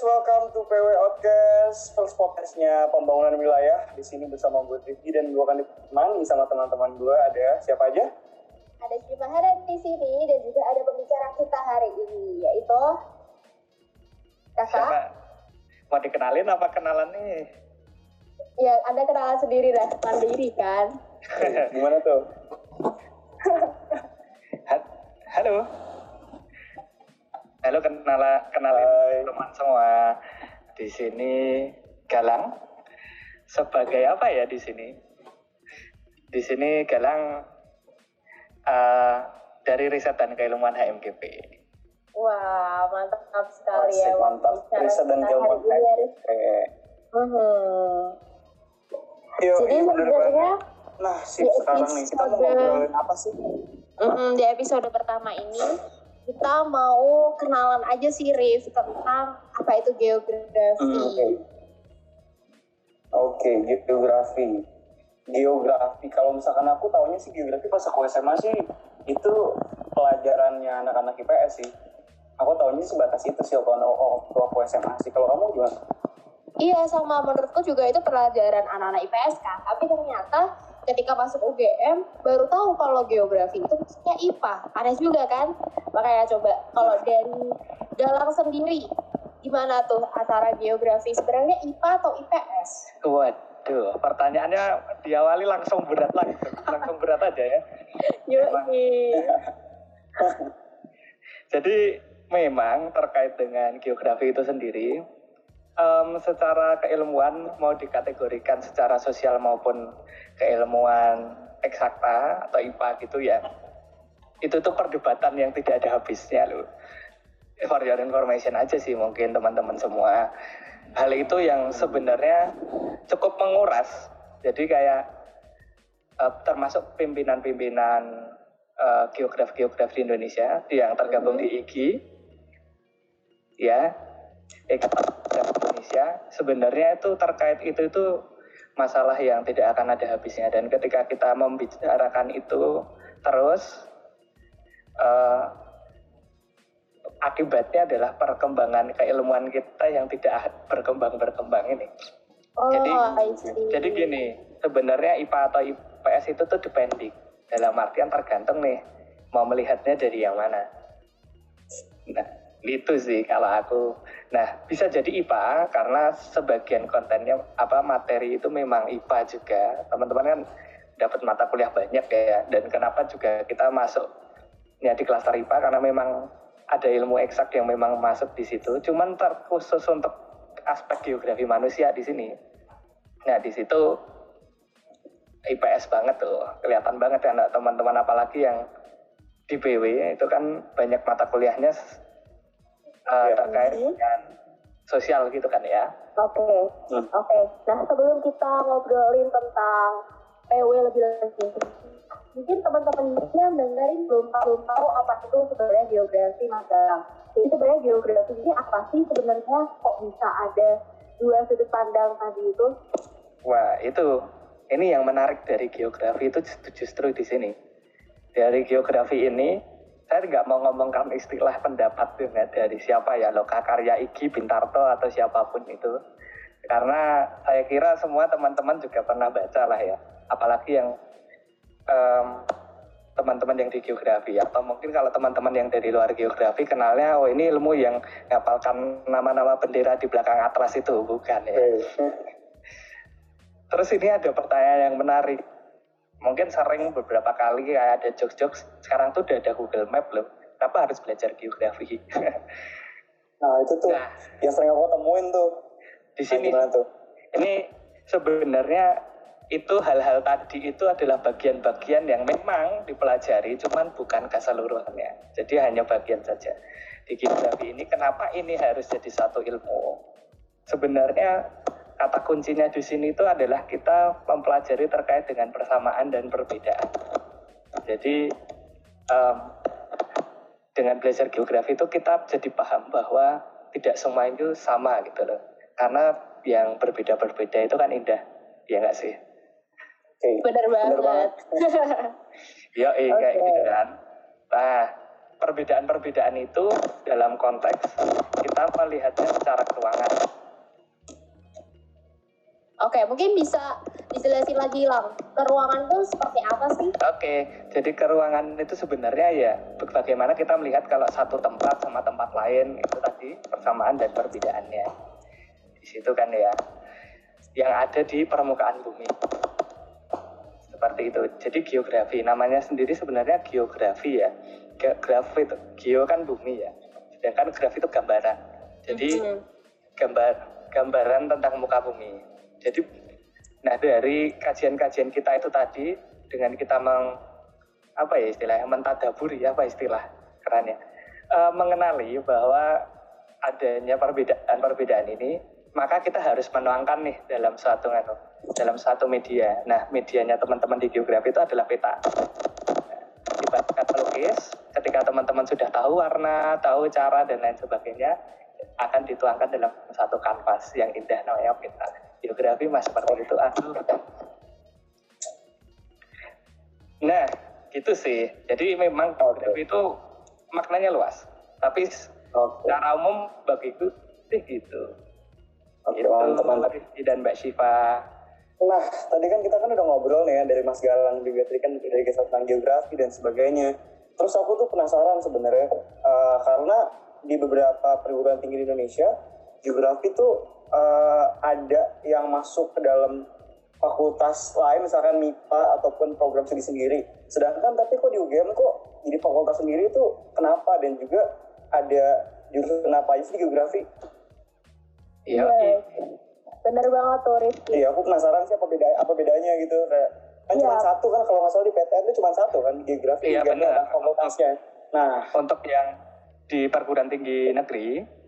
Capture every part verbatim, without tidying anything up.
guys, welcome to P W Outcast, first podcastnya pembangunan wilayah. Di sini bersama gue Rifqi dan gue akan ditemani sama teman-teman gue. Ada siapa aja? Ada Syifa di sini dan juga ada pembicara kita hari ini, yaitu Kakak. Mau dikenalin apa kenalan nih? Ya, Anda kenalan sendiri lah, mandiri kan? Gimana tuh? Halo. Halo, kenala, kenalin teman semua. Di sini Galang sebagai apa ya di sini? Di sini Galang uh, dari riset dan keilmuan H M G P. Wah, mantap sekali. Masih ya. Mantap. Riset dan keilmuan H M G P. Hmm. Yo, jadi sebenarnya, nah sih ya, sekarang nih kita mau ngobrolin apa sih? Mm-mm, di episode pertama ini kita mau kenalan aja sih, Rif, tentang apa itu geografi. Hmm. Oke, okay, geografi. Geografi, kalau misalkan aku taunya sih geografi pas aku S M A sih, itu pelajarannya anak-anak I P S sih. Aku taunya sebatas itu sih, kalau aku S M A sih. Kalau kamu gimana? Iya, sama menurutku juga itu pelajaran anak-anak I P S kan, tapi ternyata ketika masuk U G M baru tahu kalau geografi itu maksudnya I P A. Aneh juga kan? Makanya coba kalau dari Galang sendiri, gimana tuh antara geografi sebenarnya I P A atau I P S? Waduh, pertanyaannya diawali langsung berat lagi, langsung berat aja ya. Yoi. Jadi memang terkait dengan geografi itu sendiri, Um, secara keilmuan mau dikategorikan secara sosial maupun keilmuan eksakta atau I P A gitu ya, itu tuh perdebatan yang tidak ada habisnya loh. For your information aja sih mungkin teman-teman semua, hal itu yang sebenarnya cukup menguras. Jadi kayak uh, termasuk pimpinan-pimpinan uh, geograf-geograf di Indonesia yang tergabung di I G I ya, eksakta Indonesia, sebenarnya itu terkait itu itu masalah yang tidak akan ada habisnya. Dan ketika kita membicarakan itu terus, eh, akibatnya adalah perkembangan keilmuan kita yang tidak berkembang-berkembang ini. Oh, jadi, jadi gini, sebenarnya I P A atau I P S itu tuh depending, dalam artian tergantung nih mau melihatnya dari yang mana. Nah, itu sih kalau aku. Nah, bisa jadi I P A karena sebagian kontennya apa materi itu memang I P A juga. Teman-teman kan dapat mata kuliah banyak ya. Dan kenapa juga kita masuknya di klaster I P A karena memang ada ilmu eksak yang memang masuk di situ. Cuman terkhusus untuk aspek geografi manusia di sini. Nah, di situ I P S banget tuh. Kelihatan banget ya teman-teman, apalagi yang di B W itu kan banyak mata kuliahnya Uh, ya, terkait ini dengan sosial gitu kan ya. Oke, okay. hmm. oke. Okay. Nah, sebelum kita ngobrolin tentang P W lebih lanjut, mungkin teman-temannya dengerin belum tahu, belum tahu apa itu sebenarnya geografi, Mas Galang. Jadi sebenarnya geografi ini apa sih sebenarnya? Kok bisa ada dua sudut pandang tadi itu? Wah, itu ini yang menarik dari geografi itu justru di sini. Dari geografi ini, saya nggak mau ngomongkan istilah pendapat tuh ya, dari siapa ya, loka karya I G I, Bintarto, atau siapapun itu. Karena saya kira semua teman-teman juga pernah baca lah ya. Apalagi yang um, teman-teman yang di geografi. Atau mungkin kalau teman-teman yang dari luar geografi kenalnya, oh ini ilmu yang ngapalkan nama-nama bendera di belakang atlas itu, bukan ya. Terus ini ada pertanyaan yang menarik. Mungkin sering beberapa kali kayak ada jokes-jokes, sekarang tuh udah ada Google Map loh, kenapa harus belajar geografi? Nah itu tuh nah, yang sering aku temuin tuh. Di sini, nah, tuh? Ini sebenarnya itu hal-hal tadi itu adalah bagian-bagian yang memang dipelajari, cuman bukan keseluruhannya. Jadi hanya bagian saja. Di geografi ini, kenapa ini harus jadi satu ilmu? Sebenarnya kata kuncinya di sini itu adalah kita mempelajari terkait dengan persamaan dan perbedaan. Jadi um, dengan belajar geografi itu kita jadi paham bahwa tidak semua itu sama gitu loh. Karena yang berbeda-berbeda itu kan indah, ya nggak sih? Okay. Benar banget. Benar banget. Yo, eh, okay. Kayak gitu kan. Nah, perbedaan-perbedaan itu dalam konteks kita melihatnya secara keuangan. Oke, mungkin bisa dijelasin lagi, Lang. Keruangan itu seperti apa sih? Oke, jadi keruangan itu sebenarnya ya bagaimana kita melihat kalau satu tempat sama tempat lain, itu tadi persamaan dan perbedaannya. Di situ kan ya, yang ada di permukaan bumi. Seperti itu. Jadi geografi, namanya sendiri sebenarnya geografi ya. Geografi itu, geo kan bumi ya. Sedangkan grafi itu gambaran. Jadi mm-hmm. gambar gambaran tentang muka bumi. Jadi, nah dari kajian-kajian kita itu tadi dengan kita meng apa ya istilahnya mentadaburi apa istilah kerannya e, mengenali bahwa adanya perbedaan-perbedaan ini, maka kita harus menuangkan nih dalam suatu dalam suatu media. Nah, medianya teman-teman di geografi itu adalah peta. Dibakat melukis, ketika teman-teman sudah tahu warna, tahu cara dan lain sebagainya, akan dituangkan dalam satu kanvas yang indah namanya peta. Geografi mas seperti itu. Aduh. Nah, gitu sih. Jadi memang geografi itu maknanya luas. Tapi okay. secara umum bagiku sih gitu. Oke, teman-teman Rifqi dan Mbak Syifa. Nah, tadi kan kita kan udah ngobrol nih ya dari Mas Galang juga tadi kan dari kisah tentang geografi dan sebagainya. Terus aku tuh penasaran sebenarnya uh, karena di beberapa perguruan tinggi di Indonesia geografi tuh Uh, ada yang masuk ke dalam fakultas lain, misalkan M I P A ataupun program sendiri-sendiri. Sedangkan tapi kok di U G M kok jadi fakultas sendiri itu kenapa? Dan juga ada jurusan apa aja sih geografi? Iya, yeah. Bener banget tuh Rifqi. Iya, aku penasaran sih apa, beda, apa bedanya gitu. Kayak, kan yeah. cuma satu kan, kalau nggak salah di P T N itu cuma satu kan, geografi yeah, U G M dan fakultasnya. Nah, untuk yang di perguruan tinggi negeri,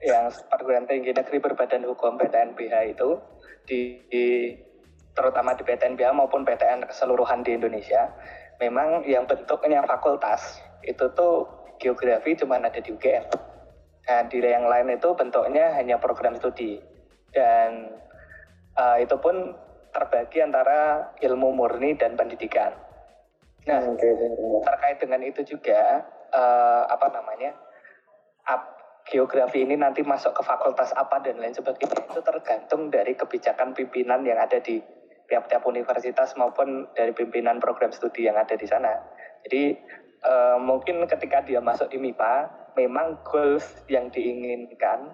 yang perguruan tinggi negeri berbadan hukum P T N B H itu di, di terutama di P T N B H maupun P T N keseluruhan di Indonesia, memang yang bentuknya fakultas itu tuh geografi cuma ada di U G M. Nah, di yang lain itu bentuknya hanya program studi dan uh, itu pun terbagi antara ilmu murni dan pendidikan. Nah, terkait dengan itu juga uh, apa namanya? Up, geografi ini nanti masuk ke fakultas apa dan lain sebagainya itu tergantung dari kebijakan pimpinan yang ada di tiap-tiap universitas maupun dari pimpinan program studi yang ada di sana. Jadi eh, mungkin ketika dia masuk di M I P A, memang goals yang diinginkan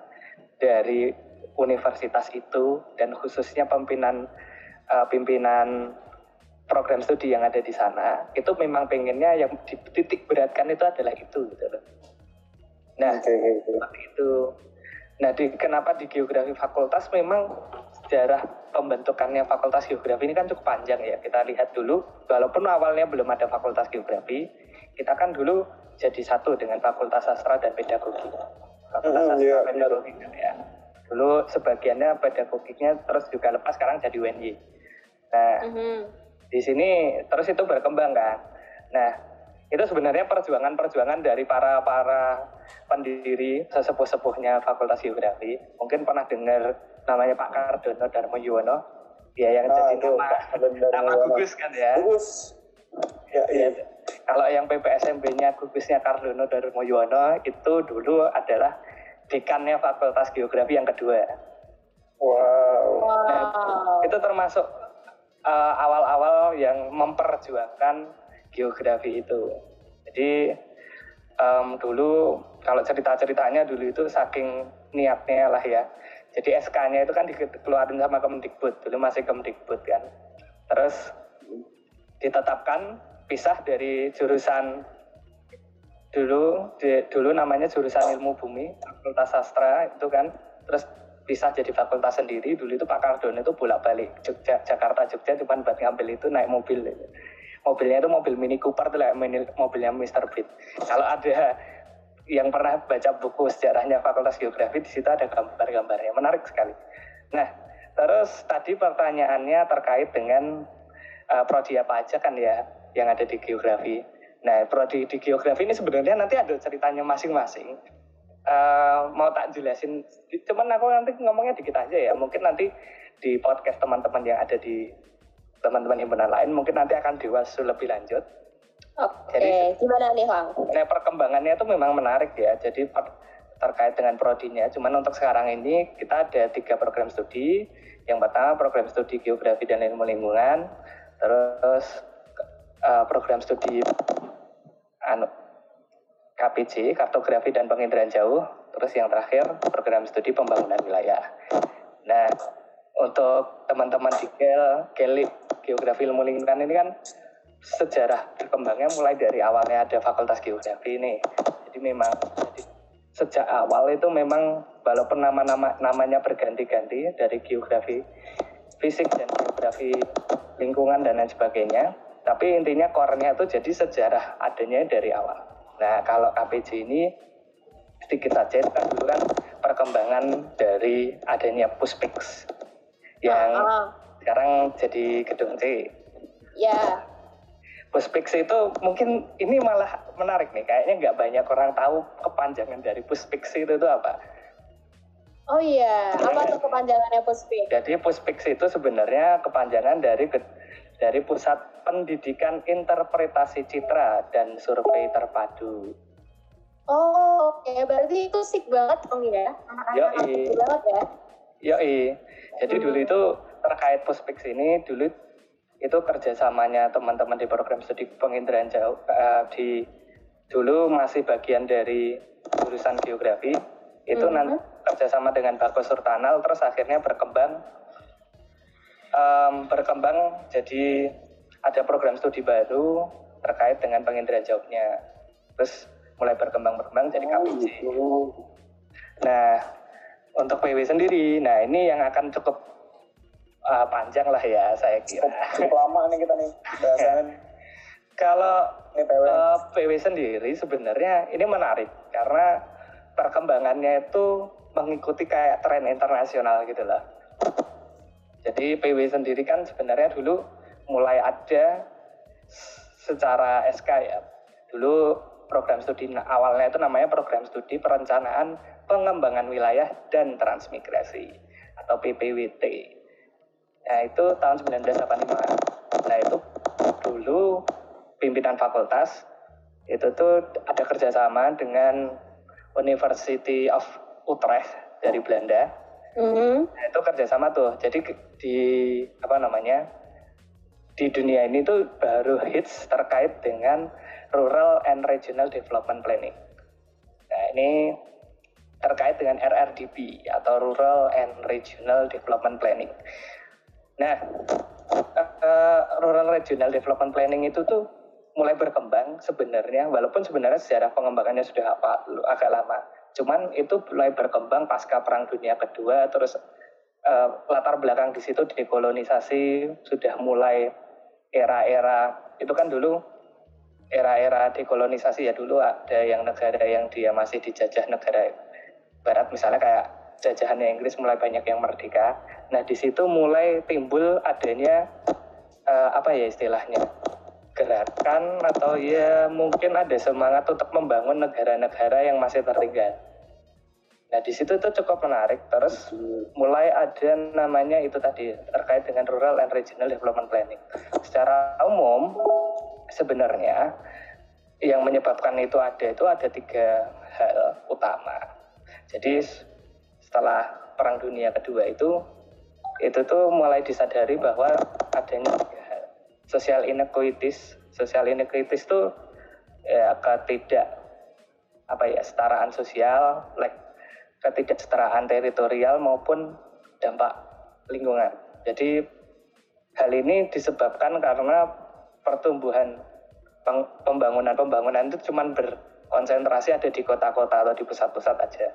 dari universitas itu dan khususnya pimpinan eh, pimpinan program studi yang ada di sana itu memang pengennya yang dititik beratkan itu adalah itu gitu loh. Nah, okay, seperti itu. Nah, di, kenapa di geografi fakultas memang sejarah pembentukannya fakultas geografi ini kan cukup panjang ya. Kita lihat dulu, walaupun awalnya belum ada fakultas geografi, kita kan dulu jadi satu dengan fakultas sastra dan pedagogi. Fakultas mm, sastra yeah, pedagogi yeah. ya. Dulu sebagiannya pedagogiknya terus juga lepas, sekarang jadi U N Y. Nah, mm-hmm. di sini terus itu berkembang kan. Nah, itu sebenarnya perjuangan-perjuangan dari para-para pendiri sesepuh-sepuhnya fakultas geografi. Mungkin pernah dengar namanya Pak Kardono Darmo Yuwono. Ya, yang ah, jadi nama, nama gugus kan ya. Gugus. Ya, iya. Ya. Kalau yang P P S M B-nya gugusnya Kardono Darmo Yuwono itu dulu adalah dekannya fakultas geografi yang kedua. Wow. Nah, itu termasuk uh, awal-awal yang memperjuangkan geografi itu. Jadi um, dulu kalau cerita-ceritanya dulu itu saking niatnya lah ya. Jadi S K-nya itu kan dikeluarin sama Kemdikbud, dulu masih Kemdikbud kan. Terus ditetapkan pisah dari jurusan dulu di, dulu namanya jurusan ilmu bumi, fakultas sastra itu kan. Terus pisah jadi fakultas sendiri. Dulu itu Pak Kardono itu bolak-balik Jogja, Jakarta, Jogja cuma buat ngambil itu naik mobil. Mobilnya itu mobil Mini Cooper, itu lah mobilnya mister Beat. Kalau ada yang pernah baca buku sejarahnya fakultas geografi, di situ ada gambar-gambarnya, menarik sekali. Nah, terus tadi pertanyaannya terkait dengan uh, prodi apa aja kan ya, yang ada di geografi. Nah, prodi di geografi ini sebenarnya nanti ada ceritanya masing-masing. Uh, mau tak jelasin, cuman aku nanti ngomongnya dikit aja ya, mungkin nanti di podcast teman-teman yang ada di teman-teman himpunan lain mungkin nanti akan diwas lebih lanjut. Oke, okay. Gimana nih Lang? Kayak perkembangannya itu memang menarik ya, jadi per, terkait dengan prodinya. Cuman untuk sekarang ini kita ada tiga program studi. Yang pertama program studi geografi dan ilmu lingkungan, terus uh, program studi anu, K P C, kartografi dan penginderaan jauh, terus yang terakhir program studi pembangunan wilayah. Nah, untuk teman-teman di G E L, G E L I P, geografi ilmu lingkungan ini kan sejarah berkembangnya mulai dari awalnya ada fakultas geografi ini. Jadi memang jadi sejak awal itu memang walaupun nama-nama namanya berganti-ganti dari geografi fisik dan geografi lingkungan dan lain sebagainya, tapi intinya core-nya itu jadi sejarah adanya dari awal. Nah, kalau K P C ini sedikit saja kan dulu kan perkembangan dari adanya Puspics yang oh, oh. sekarang jadi gedung C. Ya. Yeah. Puspics itu mungkin ini malah menarik nih, kayaknya nggak banyak orang tahu kepanjangan dari Puspics itu itu apa. Oh iya, apa tuh kepanjangannya Puspics? Jadi Puspics itu sebenarnya kepanjangan dari dari Pusat Pendidikan Interpretasi Citra dan Survei Terpadu. Oh oke, okay. Berarti itu sik banget dong ya, anak-anak sik banget ya. Yoi, jadi hmm. dulu itu terkait Puspics ini dulu itu kerjasamanya teman-teman di program studi penginderaan jauh uh, di dulu masih bagian dari jurusan geografi itu mm-hmm. nanti kerjasama dengan Bagus Surtanal, terus akhirnya berkembang um, berkembang jadi ada program studi baru terkait dengan penginderaan jauhnya, terus mulai berkembang-berkembang jadi K P C. Nah untuk P W sendiri, nah ini yang akan cukup Uh, panjang lah ya saya kira. Cukup lama nih kita nih. Kalau uh, P W sendiri sebenarnya ini menarik karena perkembangannya itu mengikuti kayak tren internasional gitu lah. Jadi P W sendiri kan sebenarnya dulu mulai ada secara S K ya. Dulu program studi awalnya itu namanya program studi perencanaan pengembangan wilayah dan transmigrasi atau P P W T. Nah itu tahun seribu sembilan ratus delapan puluh lima. Nah itu dulu pimpinan fakultas itu tuh ada kerjasama dengan University of Utrecht dari Belanda. Mm-hmm. Nah itu kerjasama tuh. Jadi di apa namanya di dunia ini tuh baru hits terkait dengan Rural and Regional Development Planning. Nah ini terkait dengan R R D P atau Rural and Regional Development Planning. Nah, uh, Rural Regional Development Planning itu tuh mulai berkembang sebenarnya, walaupun sebenarnya sejarah pengembangannya sudah apa, agak lama. Cuman itu mulai berkembang pasca Perang Dunia Kedua, terus uh, latar belakang di situ dekolonisasi sudah mulai era-era, itu kan dulu era-era dekolonisasi ya, dulu ada yang negara yang dia masih dijajah negara barat, misalnya kayak jajahannya Inggris mulai banyak yang merdeka. Nah di situ mulai timbul adanya uh, apa ya istilahnya gerakan atau ya mungkin ada semangat untuk membangun negara-negara yang masih tertinggal. Nah di situ itu cukup menarik. Terus mulai ada namanya itu tadi terkait dengan Rural and Regional Development Planning. Secara umum sebenarnya yang menyebabkan itu ada itu ada tiga hal utama. Jadi setelah Perang Dunia Kedua itu, itu tuh mulai disadari bahwa adanya social inequities, social inequities tuh ya, ketidak apa ya kesetaraan sosial, like, ketidaksetaraan teritorial maupun dampak lingkungan. Jadi hal ini disebabkan karena pertumbuhan pembangunan-pembangunan itu cuma berkonsentrasi ada di kota-kota atau di pusat-pusat aja.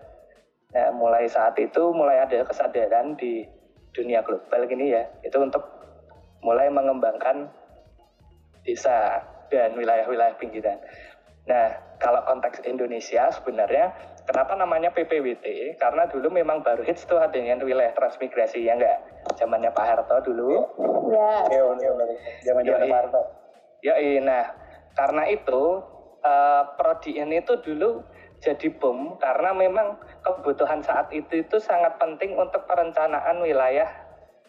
Nah, mulai saat itu mulai ada kesadaran di dunia global gini ya, itu untuk mulai mengembangkan desa dan wilayah-wilayah pinggiran. Nah, kalau konteks Indonesia sebenarnya kenapa namanya P P W T? Karena dulu memang baru hits tuh adanya wilayah transmigrasi ya enggak? Zamannya Pak Harto dulu. Iya. Iya, zaman-zaman Pak Harto. Ya, nah, karena itu uh, prodi ini tuh dulu jadi boom karena memang kebutuhan saat itu itu sangat penting untuk perencanaan wilayah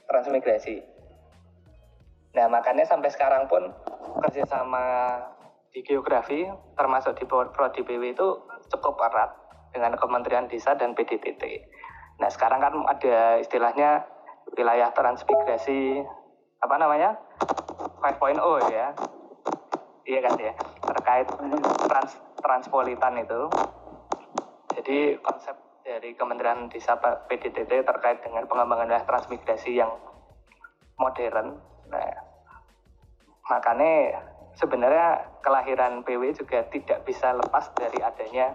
transmigrasi. Nah makanya sampai sekarang pun kerjasama di geografi termasuk di Prodi B W itu cukup erat dengan Kementerian Desa dan P D T T. Nah, sekarang kan ada istilahnya wilayah transmigrasi apa namanya? lima titik nol ya. Iya kan ya, terkait trans transpolitan itu. Jadi konsep dari Kementerian Desa P D T T terkait dengan pengembangan wilayah transmigrasi yang modern. Nah, makanya sebenarnya kelahiran P W juga tidak bisa lepas dari adanya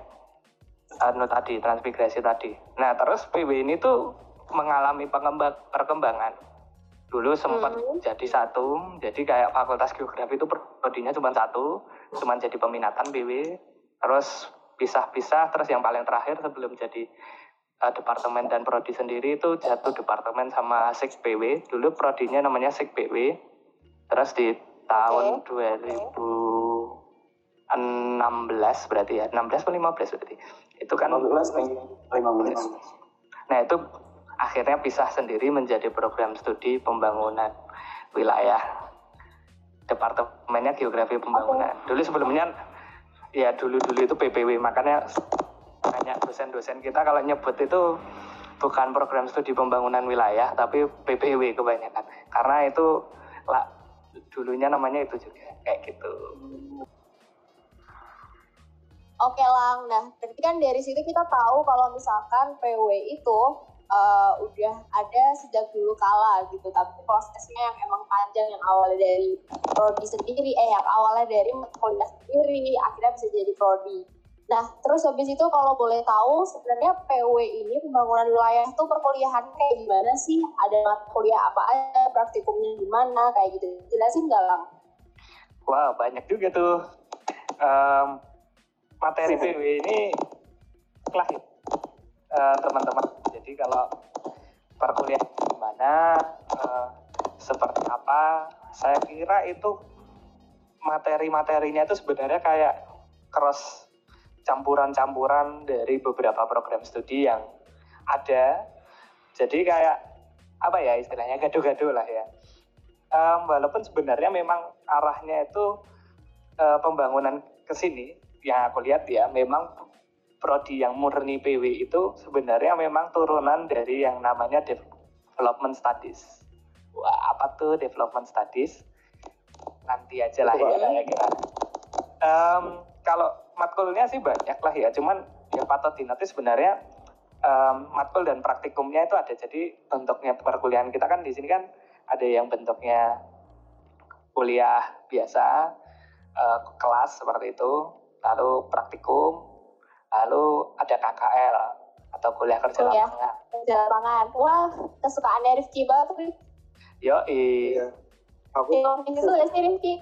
anu uh, tadi, transmigrasi tadi. Nah, terus P W ini tuh mengalami pengembang, perkembangan. Dulu sempat hmm. jadi satu, jadi kayak Fakultas Geografi itu prodinya cuma satu, cuma jadi peminatan P W, terus pisah-pisah, terus yang paling terakhir sebelum jadi uh, departemen dan prodi sendiri itu jatuh departemen sama S I K P W. Dulu prodinya namanya S I K P W, terus di tahun okay. dua ribu enam belas berarti ya, enam belas atau lima belas berarti. Itu kan lima belas, lima belas. Nah, itu akhirnya pisah sendiri menjadi program studi pembangunan wilayah. Departemennya Geografi Pembangunan. Okay. Dulu sebelumnya ya dulu-dulu itu P P W, makanya banyak dosen-dosen kita kalau nyebut itu bukan program studi pembangunan wilayah tapi P P W kebanyakan. Karena itu lah, dulunya namanya itu juga, kayak gitu. Oke Lang, nah berarti kan dari situ kita tahu kalau misalkan P W itu uh, udah ada sejak dulu kala gitu, tapi prosesnya yang emang panjang, yang awalnya dari prodi sendiri, eh yang awalnya dari kuliah sendiri, akhirnya bisa jadi prodi. Nah terus habis itu kalau boleh tahu sebenarnya P W ini pembangunan wilayah itu perkuliahan kayak gimana sih? Ada mata kuliah apa aja, praktikumnya gimana, kayak gitu. Jelasin nggak Lang? Wah wow, banyak juga tuh. Um, materi P W ini lahir uh, teman-teman. Jadi kalau perkuliahan gimana, uh, seperti apa? Saya kira itu materi-materinya itu sebenarnya kayak cross campuran-campuran dari beberapa program studi yang ada. Jadi kayak apa ya istilahnya, gaduh-gaduh lah ya. Um, walaupun sebenarnya memang arahnya itu uh, pembangunan ke sini, yang aku lihat ya memang prodi yang murni P W itu sebenarnya memang turunan dari yang namanya development studies. Wah, apa tuh development studies? Nanti aja lah ya kira. Um, kalau matkulnya sih banyak lah ya, cuman yang patut dinanti sebenarnya um, matkul dan praktikumnya itu ada. Jadi bentuknya perkuliahan kita kan di sini kan ada yang bentuknya kuliah biasa, uh, kelas seperti itu, lalu praktikum, lalu ada K K L atau kuliah kerja oh, lapangan. Kerja lapangan, wah kesukaannya Rifqi banget. Yoi. Iya. Aku itu udah sih Rifqi.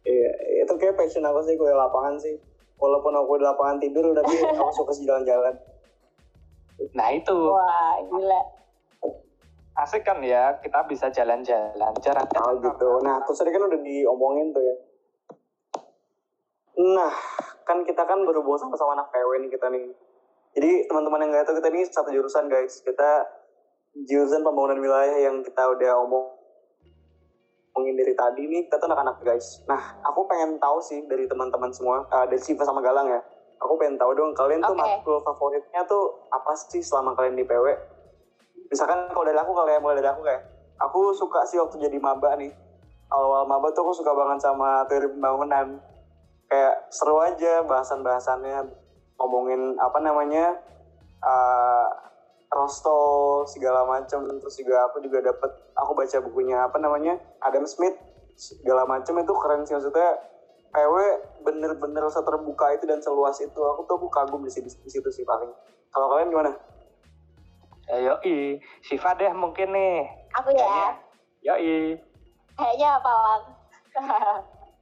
Iya, itu kayak passion aku sih, kuliah lapangan sih. Walaupun aku di lapangan tidur, udah biar aku suka sih jalan-jalan. Nah itu. Wah, gila. Asik kan ya, kita bisa jalan-jalan. Jarak-jarak. Oh gitu, nah terus tadi kan udah diomongin tuh ya. Nah, kan kita kan berhubung sama-sama anak P W nih kita nih. Jadi teman-teman yang gak tahu, kita nih satu jurusan guys. Kita jurusan pembangunan wilayah yang kita udah omong ngomongin dari tadi nih, kita tuh anak-anak guys. Nah, aku pengen tahu sih dari teman-teman semua, uh, dari Syifa sama Galang ya. Aku pengen tahu dong, kalian tuh okay. matkul favoritnya tuh apa sih selama kalian di P W? Misalkan kalau dari aku, kalian mulai dari aku kayak, aku suka sih waktu jadi maba nih. Awal-awal maba tuh aku suka banget sama teori pembangunan. Kayak seru aja bahasan-bahasannya, ngomongin apa namanya, uh, Rosto segala macam, terus juga aku juga dapat, aku baca bukunya apa namanya Adam Smith segala macam, itu keren sih. Maksudnya P W bener-bener seterbuka itu dan seluas itu, aku tuh aku kagum di situ sih paling. Kalau kalian gimana? Yoi, Syifa deh mungkin nih. Aku ya. Yoi. Kayaknya apa Lang?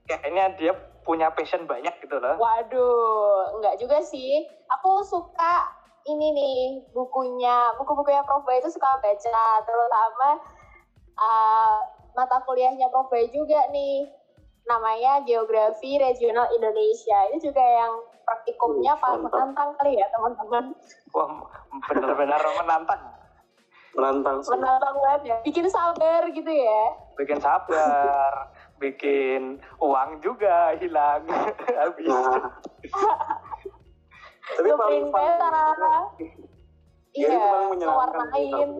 Kayaknya dia punya passion banyak gitu loh. Waduh, enggak juga sih. Aku suka ini nih bukunya, buku-bukunya Prof Bay itu suka baca, terutama uh, mata kuliahnya Prof Bay juga nih, namanya Geografi Regional Indonesia. Ini juga yang praktikumnya uh, paling menantang kali ya teman-teman. Wah, benar-benar menantang. Menantang. Menantang banget ya. Bikin sabar gitu ya. Bikin sabar. bikin uang juga hilang habis. Nah. Tapi paling iya, mewarnain.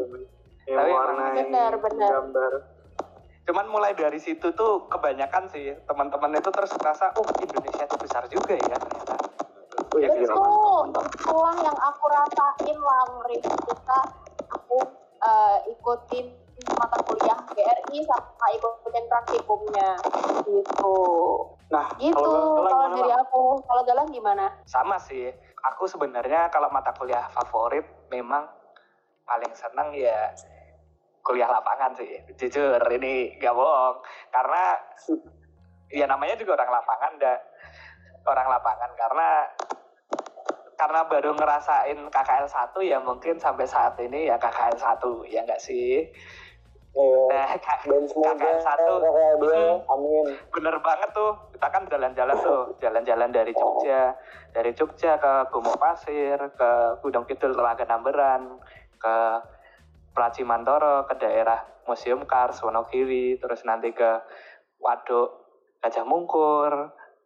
Tapi benar-benar. Cuman mulai dari situ tuh kebanyakan sih teman-teman itu terus merasa, oh Indonesia itu besar juga ya ternyata. Itu ya, uang yang aku rasain lah, Rif. Kita aku uh, ikutin mata kuliah G R I sama ikutin praktikumnya gitu. Nah, gitu kalau, kalau, kalau dari aku, kalau Galang gimana? Sama sih. Aku sebenarnya kalau mata kuliah favorit memang paling seneng ya kuliah lapangan sih. Jujur ini gak bohong. Karena ya namanya juga orang lapangan dah. Orang lapangan karena karena baru ngerasain K K L satu ya mungkin sampai saat ini ya K K L satu ya enggak sih? Oh, nah, K K L satu, K K L dua, amin. Bener banget tuh, kita kan jalan-jalan tuh, jalan-jalan dari Jogja, dari Jogja ke Gumo Pasir, ke Gunung Kidul, Telaga Namberan, ke Pracimantoro, ke daerah Museum Kars, Wonogiri, terus nanti ke Waduk Gajah Mungkur,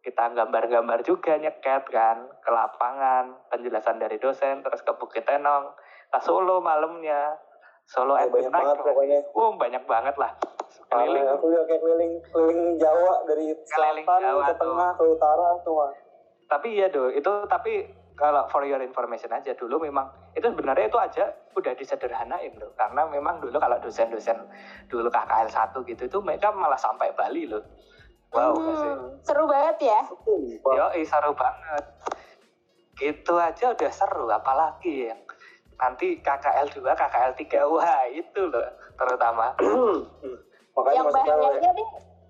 kita gambar-gambar juga nyeket kan, ke lapangan, penjelasan dari dosen, terus ke Bukit Tenong, ke Solo malamnya. Solo oh, banyak banget pokoknya. Oh, banyak banget lah. Keliling. Aku juga kayak keliling, keliling Jawa dari keliling selatan Jawa ke tengah tuh. Ke utara semua. Tapi iya do, itu tapi kalau for your information aja dulu memang itu sebenarnya itu aja udah disederhanain loh. Karena memang dulu kalau dosen-dosen dulu K K L satu gitu itu mereka malah sampai Bali loh. Wow, hmm, seru banget ya. Yo, seru banget. Gitu aja udah seru apalagi yang nanti K K L dua, K K L tiga, wah itu loh terutama. Makanya yang bahayanya nih,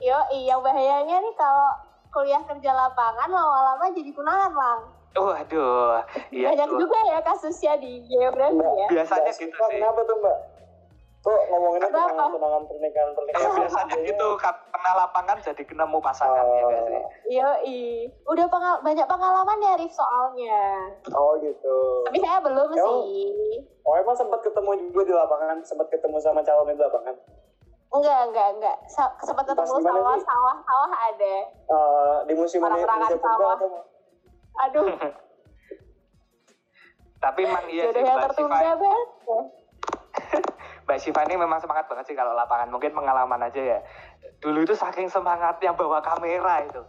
yo, yang bahayanya nih kalau kuliah kerja lapangan lama-lama jadi tunangan lang. Waduh, iya. Banyak tuh juga ya kasusnya di geografi ya. Biasanya Mbak, gitu sih. Kenapa tuh Mbak? Tuh ngomonginnya tunangan-tunangan pernikahan-pernikahan. Ya, biasanya gitu, karena lapangan jadi kena mau pasangan oh. Ya gak sih? Yo, i. Udah pengal- banyak pengalaman ya Rif soalnya. Oh gitu. Tapi saya belum yo. Sih. Oh emang sempat ketemu juga di lapangan, sempat ketemu sama calon di lapangan? Enggak, enggak, enggak. Sempat ketemu sawah, sawah, sawah ada. Uh, di musim mana? Orang-orang sawah. Atau... Aduh. Tapi emang iya sih. Jodoh yang tertunda banget. Mbak Syifa ini memang semangat banget sih kalau lapangan. Mungkin pengalaman aja ya. Dulu itu saking semangatnya bawa kamera itu.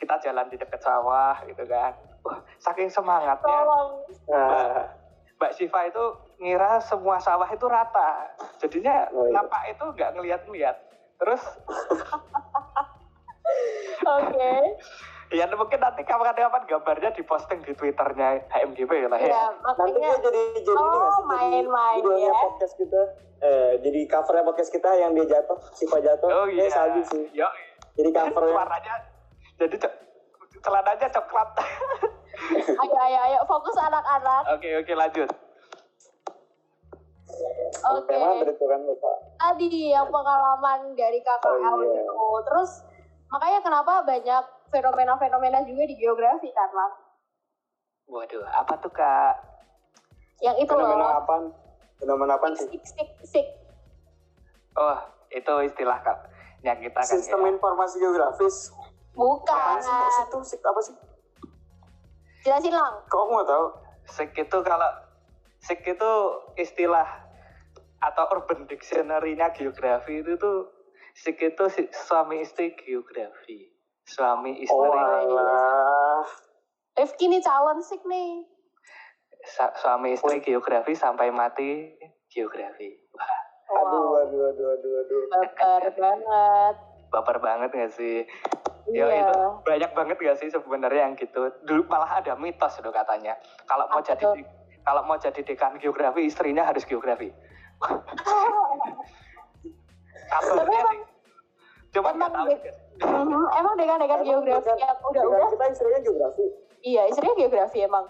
Kita jalan di dekat sawah gitu kan. Wah, saking semangatnya. Nah, Mbak Syifa itu ngira semua sawah itu rata. Jadinya oh, iya. Napak itu nggak ngeliat-ngeliat. Terus... Oke. Okay. Ya mungkin nanti kapan-kapan gambarnya diposting di Twitternya H M G P lah ya. Ya makanya, nanti jadi jadi oh, ini nggak sih main-main ya. Podcast kita, eh, jadi covernya podcast kita yang dia jatuh, Syifa jatuh, oh, iya. Dia salju sih. Yo. Jadi covernya. Warnanya, jadi celananya coklat. ayo ayo ayo fokus anak-anak. Oke okay, oke okay, lanjut. Oke. Okay. Okay. Tadi yang pengalaman dari K K L itu, oh, iya. Terus makanya kenapa banyak fenomena-fenomena juga di geografi kan, Mas? Waduh, apa tuh, Kak? Yang itu fenomena loh. Fenomena apaan? Fenomena apaan sih? Sik, sik, sik. Oh, itu istilah, Kak. Yang kita kan. Sistem ya. Informasi geografis. Bukan. Apa sih itu? Sik apa sih? Jelasin, Lang. Kok aku nggak tahu? Sik itu kalau... Sik itu istilah atau urban dictionary-nya geografi itu tuh... Sik itu suami istri geografi. Suami istri. Oh, Rifqi nih calon sik nih. Sa- suami istri geografi sampai mati geografi. Wah. Wow. Aduh, aduh, aduh, aduh, aduh. Baper banget. Baper banget nggak sih? Iya. Yo, itu banyak banget nggak sih sebenarnya yang gitu. Dulu malah ada mitos loh katanya. Kalau mau jadi kalau mau jadi dekan geografi istrinya harus geografi. Tapi emang, cuma emang nggak tahu. Gitu. Mm-hmm. Emang dekan-dekan geografi dekan, yang udah-udah kita istrinya geografi. Iya, istrinya geografi emang.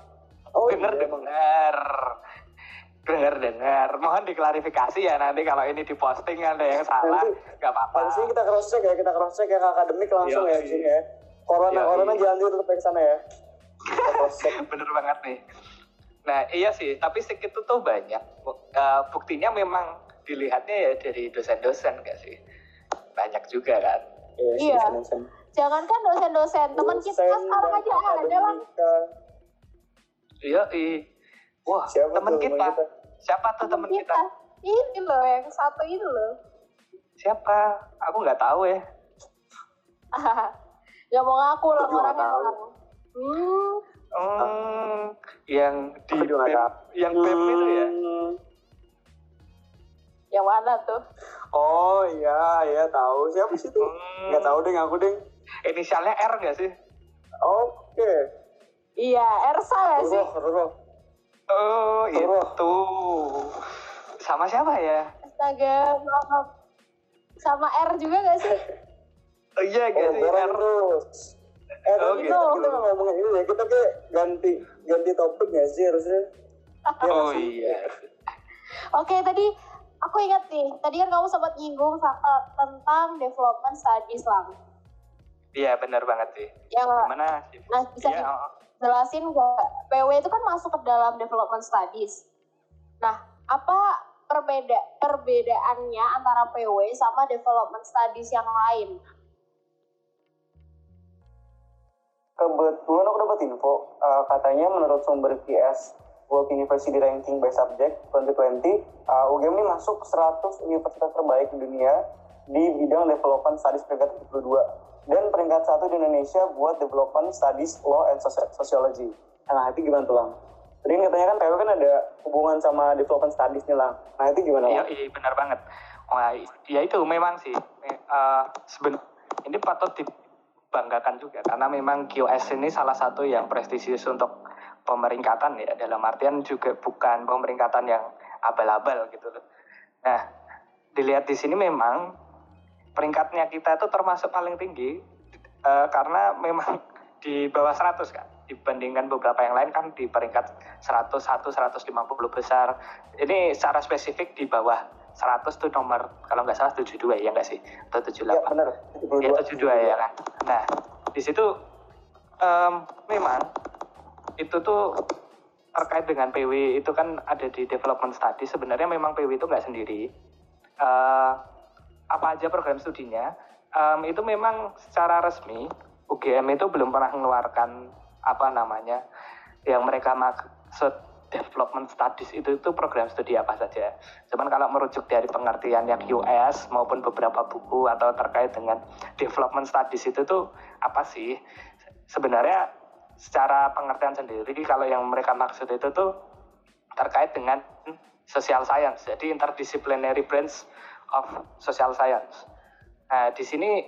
Oh, dengar-dengar. Iya. Dengar-dengar. Mohon diklarifikasi ya nanti kalau ini diposting ada yang salah, enggak apa-apa. Langsung kita cross check ya, kita cross check ya ke akademik langsung. Yo, ya sini ya. Corona-corona jangan ditutup ke sana ya. Cross check. Bener banget nih. Nah, iya sih, tapi sik itu tuh banyak. Uh, buktinya memang dilihatnya ya dari dosen-dosen enggak sih? Banyak juga kan. eh, iya. Dosen-dosen. Jangankan dosen-dosen, teman kita sekarang aja ada lah. Iya, iya. Wah, teman kita. kita. Siapa tuh teman kita? kita? Ini loh, yang satu ini loh. Siapa? Aku nggak tahu ya. Gak mau ngaku lah orangnya. Hmm. Hmm. Yang di B E M, yang B E M itu ya. Yang mana tuh? Oh iya, iya tahu. Siapa sih tuh? Enggak hmm. tahu deh aku, Ding. Inisialnya R enggak sih? Oke. Okay. Iya, Ersa enggak sih? Ruh. Oh, Ruh. Itu. Sama siapa ya? Astaga, maaf. Sama R juga enggak sih? Oh iya, enggak oh, sih R. Eh, oh, gitu. Kita ngomongin ini ya, kita kayak ganti ganti topik enggak sih harusnya? Ya, oh masih. Iya. Oke, okay, tadi aku ingat nih, tadi kan kamu sempat nyinggung tentang development studies lang. Iya, benar banget sih. Ya, gimana sih? Nah, bisa ya, jelasin nggak? P W itu kan masuk ke dalam development studies. Nah, apa perbeda perbedaannya antara P W sama development studies yang lain? Kebetulan aku dapat info, uh, katanya menurut sumber Q S World University Ranking by Subject dua ribu dua puluh, uh, U G M ini masuk seratus universitas terbaik di dunia di bidang development studies peringkat tujuh puluh dua dan peringkat satu di Indonesia buat development studies law and sociology. Nah itu gimana tuh Lang? Tadi katanya kan P W kan ada hubungan sama development studies nih Lang. Nah itu gimana Lang? Iya, iya benar banget. Wah, ya itu memang sih uh, sebenarnya ini patut dibanggakan juga karena memang Q S ini salah satu yang prestisius untuk pemeringkatan ya, dalam artian juga bukan pemeringkatan yang abal-abal gitu loh. Nah, dilihat di sini memang peringkatnya kita itu termasuk paling tinggi uh, karena memang di bawah seratus kan, dibandingkan beberapa yang lain kan di peringkat seratus satu, seratus lima puluh besar. Ini secara spesifik di bawah seratus tuh nomor kalau nggak salah tujuh puluh dua ya nggak sih? Atau tujuh puluh delapan? Ya benar, tujuh puluh dua. Ya tujuh puluh dua ya kan. Nah, di situ um, memang itu tuh terkait dengan P W itu kan ada di development study. Sebenarnya memang P W itu nggak sendiri. Uh, apa aja program studinya, um, itu memang secara resmi U G M itu belum pernah mengeluarkan apa namanya yang mereka maksud development studies itu itu program studi apa saja. Cuman kalau merujuk dari pengertian yang U S maupun beberapa buku atau terkait dengan development studies itu tuh apa sih sebenarnya? Secara pengertian sendiri kalau yang mereka maksud itu tuh terkait dengan social science, jadi interdisciplinary branch of social science. Nah, di sini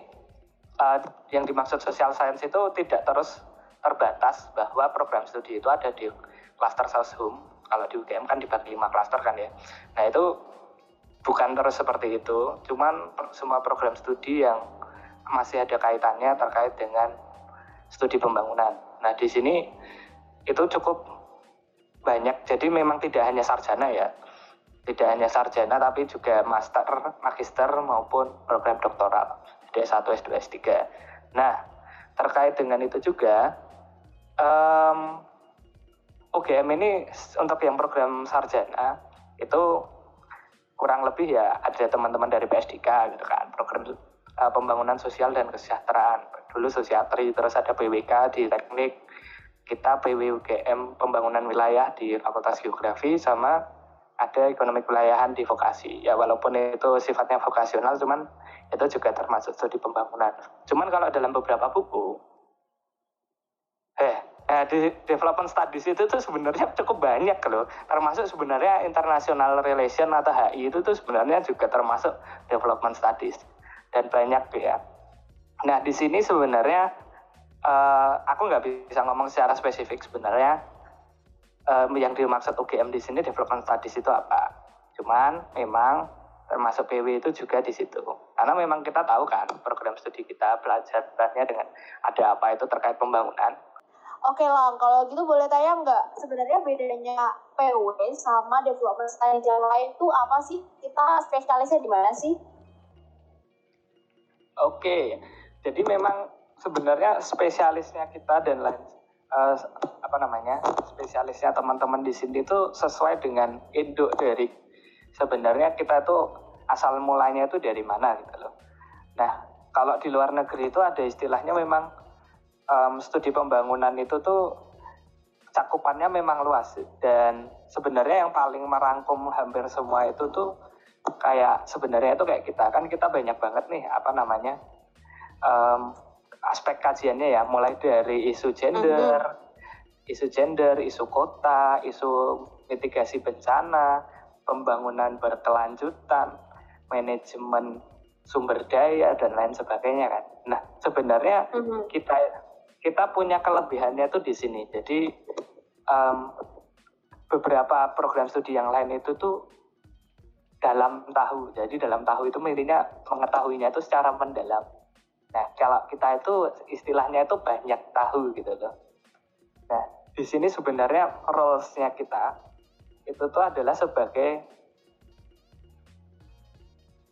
uh, yang dimaksud social science itu tidak terus terbatas bahwa program studi itu ada di klaster soshum, kalau di U G M kan dibagi lima klaster kan ya. Nah itu bukan terus seperti itu, cuman semua program studi yang masih ada kaitannya terkait dengan studi pembangunan. Nah di sini itu cukup banyak, jadi memang tidak hanya sarjana ya, tidak hanya sarjana tapi juga master, magister maupun program doktoral, S satu, S dua, S tiga. Nah terkait dengan itu juga, um, U G M ini untuk yang program sarjana itu kurang lebih ya ada teman-teman dari P S D K gitu kan, program uh, pembangunan sosial dan kesejahteraan. Dulu sosiatri, terus ada P W K di teknik, kita P W U G M pembangunan wilayah di Fakultas Geografi, sama ada ekonomi wilayahan di vokasi. Ya walaupun itu sifatnya vokasional, cuman itu juga termasuk studi pembangunan. Cuman kalau dalam beberapa buku, eh, eh di development studies itu tuh sebenarnya cukup banyak loh. Termasuk sebenarnya international relation atau H I itu tuh sebenarnya juga termasuk development studies dan banyak ya. Nah di sini sebenarnya uh, aku nggak bisa ngomong secara spesifik sebenarnya uh, yang dimaksud U G M di sini development studies itu apa. Cuman memang termasuk P W itu juga di situ. Karena memang kita tahu kan program studi kita pelajarannya dengan ada apa itu terkait pembangunan. Oke Lang, kalau gitu boleh tanya nggak sebenarnya bedanya P W sama development studies yang lain itu apa sih? Kita spesialisnya di mana sih? Oke. Jadi memang sebenarnya spesialisnya kita dan lain uh, apa namanya spesialisnya teman-teman di sini itu sesuai dengan induk dari sebenarnya kita tuh asal mulanya itu dari mana gitu loh. Nah Kalau di luar negeri itu ada istilahnya memang um, studi pembangunan itu tuh cakupannya memang luas, dan sebenarnya yang paling merangkum hampir semua itu tuh kayak sebenarnya itu kayak kita kan kita banyak banget nih apa namanya um, aspek kajiannya ya, mulai dari isu gender, mm-hmm. isu gender, isu kota, isu mitigasi bencana, pembangunan berkelanjutan, manajemen sumber daya dan lain sebagainya kan. Nah sebenarnya mm-hmm. kita kita punya kelebihannya tuh di sini. Jadi um, beberapa program studi yang lain itu tuh dalam tahu. Jadi dalam tahu itu intinya mengetahuinya itu secara mendalam. Nah kalau kita itu istilahnya itu banyak tahu gitu loh. Nah di sini sebenarnya roles-nya kita itu tuh adalah sebagai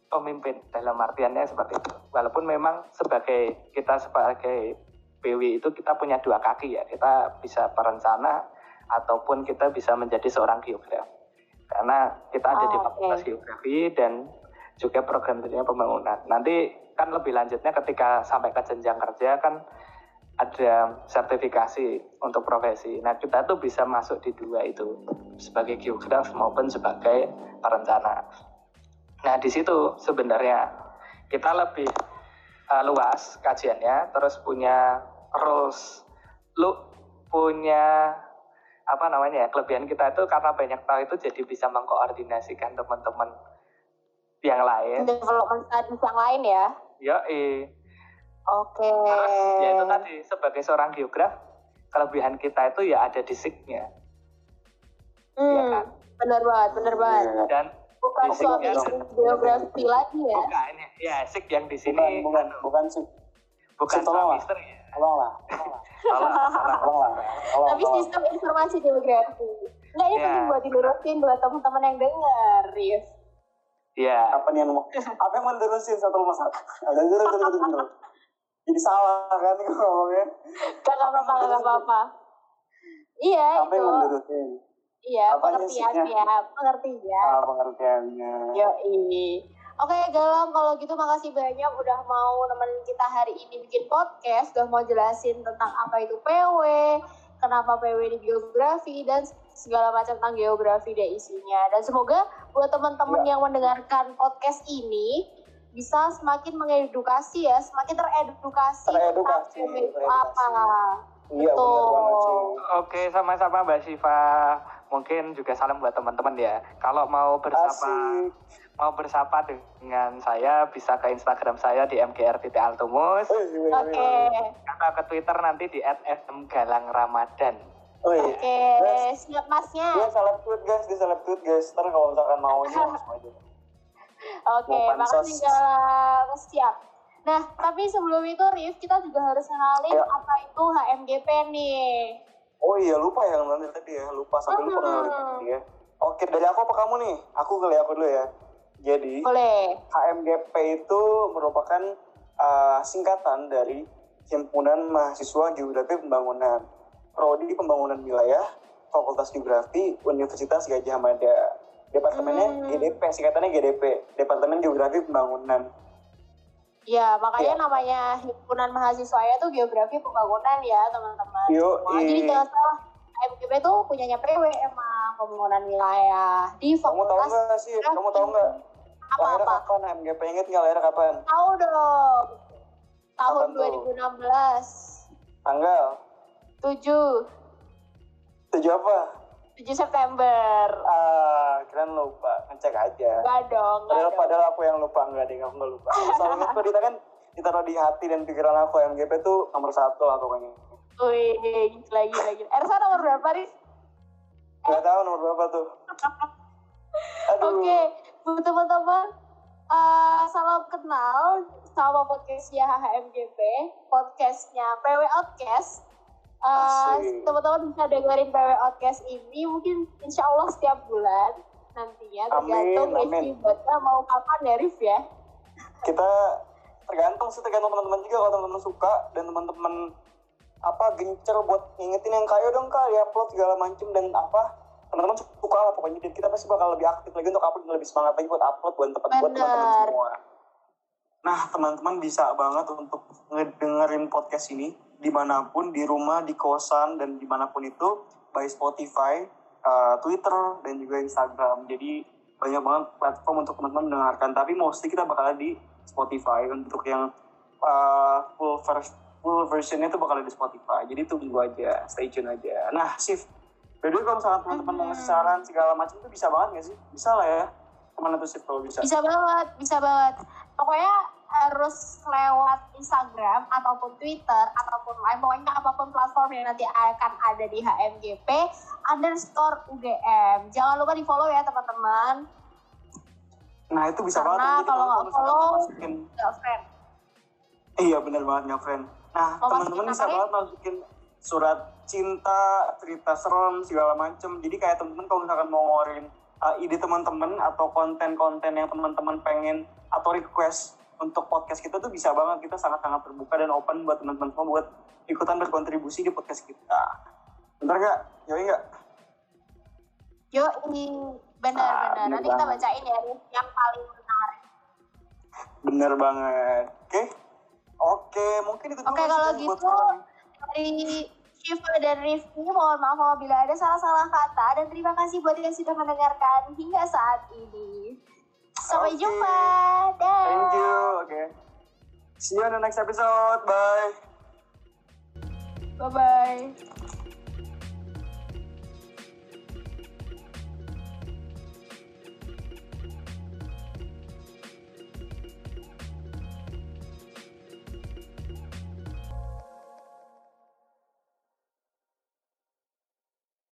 pemimpin dalam artiannya seperti itu. Walaupun memang sebagai kita sebagai P W itu kita punya dua kaki ya, kita bisa perencana ataupun kita bisa menjadi seorang geograf. Karena kita ada oh, di fakultas okay. geografi dan juga program pembangunan. Nanti kan lebih lanjutnya ketika sampai ke jenjang kerja kan ada sertifikasi untuk profesi. Nah kita tuh bisa masuk di dua itu sebagai geograf maupun sebagai perencana. Nah di situ sebenarnya kita lebih uh, luas kajiannya, terus punya roles, lu punya apa namanya ya, kelebihan kita itu karena banyak tahu itu jadi bisa mengkoordinasikan teman-teman yang lain. Development studies yang lain ya? Iya. Oke. Okay. Terus ya itu tadi sebagai seorang geograf kelebihan kita itu ya ada di S I G-nya. Hmm, ya kan? Benar banget, benar banget. Dan bukan soal geografi lagi ya? Bukan, ya S I G yang di sini. Bukan, bukan S I G. Bukan semester ya. Tolonglah. Tolonglah. Tapi sistem informasi geografi. Nah ini penting buat dilurusin buat teman-teman yang dengar, Riz. Ya. Apa yang mau? Apa yang mau dilurusin satu rumah satu? Ada terus terus terus. Jadi salah kan nih ngomongnya. Gak apa-apa, gak apa-apa. Iya itu. Apa yang mau dilurusin? Iya, pengertiannya, pengertiannya. Ah, pengertiannya. Yo ini. Oke Galang, kalau gitu makasih banyak udah mau nemenin kita hari ini bikin podcast, udah mau jelasin tentang apa itu P W, kenapa P W di geografi, dan segala macam tentang geografi deh isinya. Dan semoga buat teman-teman ya. yang mendengarkan podcast ini bisa semakin mengedukasi ya, semakin teredukasi. Teredukasi. Apa? Iya, benar banget sih. Oke, sama-sama Mbak Syifa. Mungkin juga salam buat teman-teman ya. Kalau mau bersapa Asik. mau bersapa dengan saya bisa ke Instagram saya di m g r titik altumus. Oke. Okay. Atau ke Twitter nanti di et f m galang ramadan. Oke. Okay. Yes. Siap masnya. Ya salam tweet guys, di salam tweet guys. Ntar kalau misalkan mau ini langsung aja. Oke, okay, makasih Galang. Siap. Nah, tapi sebelum itu Rif, kita juga harus kenalin ya. apa itu H M G P nih. Oh iya lupa ya nanti tadi ya lupa sampai lupa nanti tadi ya. Oke dari aku apa kamu nih? Aku kali aku dulu ya. Jadi Boleh. H M G P itu merupakan uh, singkatan dari Himpunan Mahasiswa Geografi Pembangunan, Prodi Pembangunan Wilayah, Fakultas Geografi Universitas Gajah Mada. Departemennya hmm. G D P, singkatannya G D P, Departemen Geografi Pembangunan. Ya, makanya ya. namanya Himpunan Mahasiswa ya tuh Geografi Pembangunan ya, teman-teman. Nah, jadi jangan salah, H M G P tuh punyanya P W emang, Pembangunan Wilayah. Di Fakultas. Kamu tahu enggak sih? Kamu tahu enggak? Lahirnya kapan H M G P? Ingat enggak lahirnya kapan? Tahu dong. Tahun dua ribu enam belas. Tanggal tujuh. tujuh apa? tujuh September. Ah, kalian lupa, ngecek aja. Enggak dong, enggak. Padahal, padahal aku yang lupa, enggak deh, aku enggak lupa. Soalnya itu kita kan ditaruh di hati dan pikiran aku, M G P tuh nomor satu lah pokoknya. Wih, lagi lagi. Ersa nomor berapa, Riz? Enggak tahu nomor berapa tuh. Aduh. Oke, okay. buat teman-teman, uh, salam kenal sama podcastnya H M G P, podcastnya P W Outcast. Uh, teman-teman bisa dengerin P W Outcast ini mungkin insya Allah setiap bulan nantinya, tergantung Rifqi buatnya mau kapan ya Rif ya. Kita tergantung sih, tergantung teman-teman juga, kalau teman-teman suka dan teman-teman apa gencar buat ngingetin yang kayo dong kak ya upload segala macam dan apa teman-teman suka lah pokoknya, dan kita pasti bakal lebih aktif lagi untuk upload, lebih semangat lagi buat upload buat teman-teman semua. Nah, teman-teman bisa banget untuk ngedengerin podcast ini dimanapun, di rumah, di kosan, dan dimanapun itu, by Spotify, uh, Twitter, dan juga Instagram. Jadi banyak banget platform untuk teman-teman mendengarkan. Tapi mostly kita bakal di Spotify untuk yang uh, full version. Full versionnya tuh bakal ada di Spotify. Jadi tunggu aja, stay tune aja. Nah, Sif, berdua kalau misalkan teman-teman mau ngasih saran segala macam itu bisa banget nggak sih? Bisa lah ya, kemana tuh Sif kalau bisa? Bisa banget, bisa banget. Pokoknya harus lewat Instagram ataupun Twitter ataupun lain, pokoknya apapun platform yang nanti akan ada di H M G P underscore U G M. Jangan lupa di follow ya teman-teman. Nah itu bisa karena banget. Karena kalau nggak follow, nggak friend. Iya benar banget nggak friend. Nah, oh, teman-teman bisa banget masukin surat cinta, cerita serem, segala macem. Jadi kayak teman-teman kalau misalkan mau ngorin uh, ide teman-teman atau konten-konten yang teman-teman pengen atau request untuk podcast kita tuh bisa banget. Kita sangat-sangat terbuka dan open buat teman-teman semua buat ikutan berkontribusi di podcast kita. Bener gak? Yoi gak? Yoi, bener-bener. Ah, nanti kita bacain ya yang paling menarik. Bener banget. Oke? Okay? Oke, mungkin itu dulu. Oke, kalau gitu dari Syifa dan Rifqi, mohon maaf apabila ada salah-salah kata dan terima kasih buat yang sudah mendengarkan hingga saat ini. Sampai okay. jumpa. Dah. Thank you. Oke. Okay. See you on the next episode. Bye. Bye bye.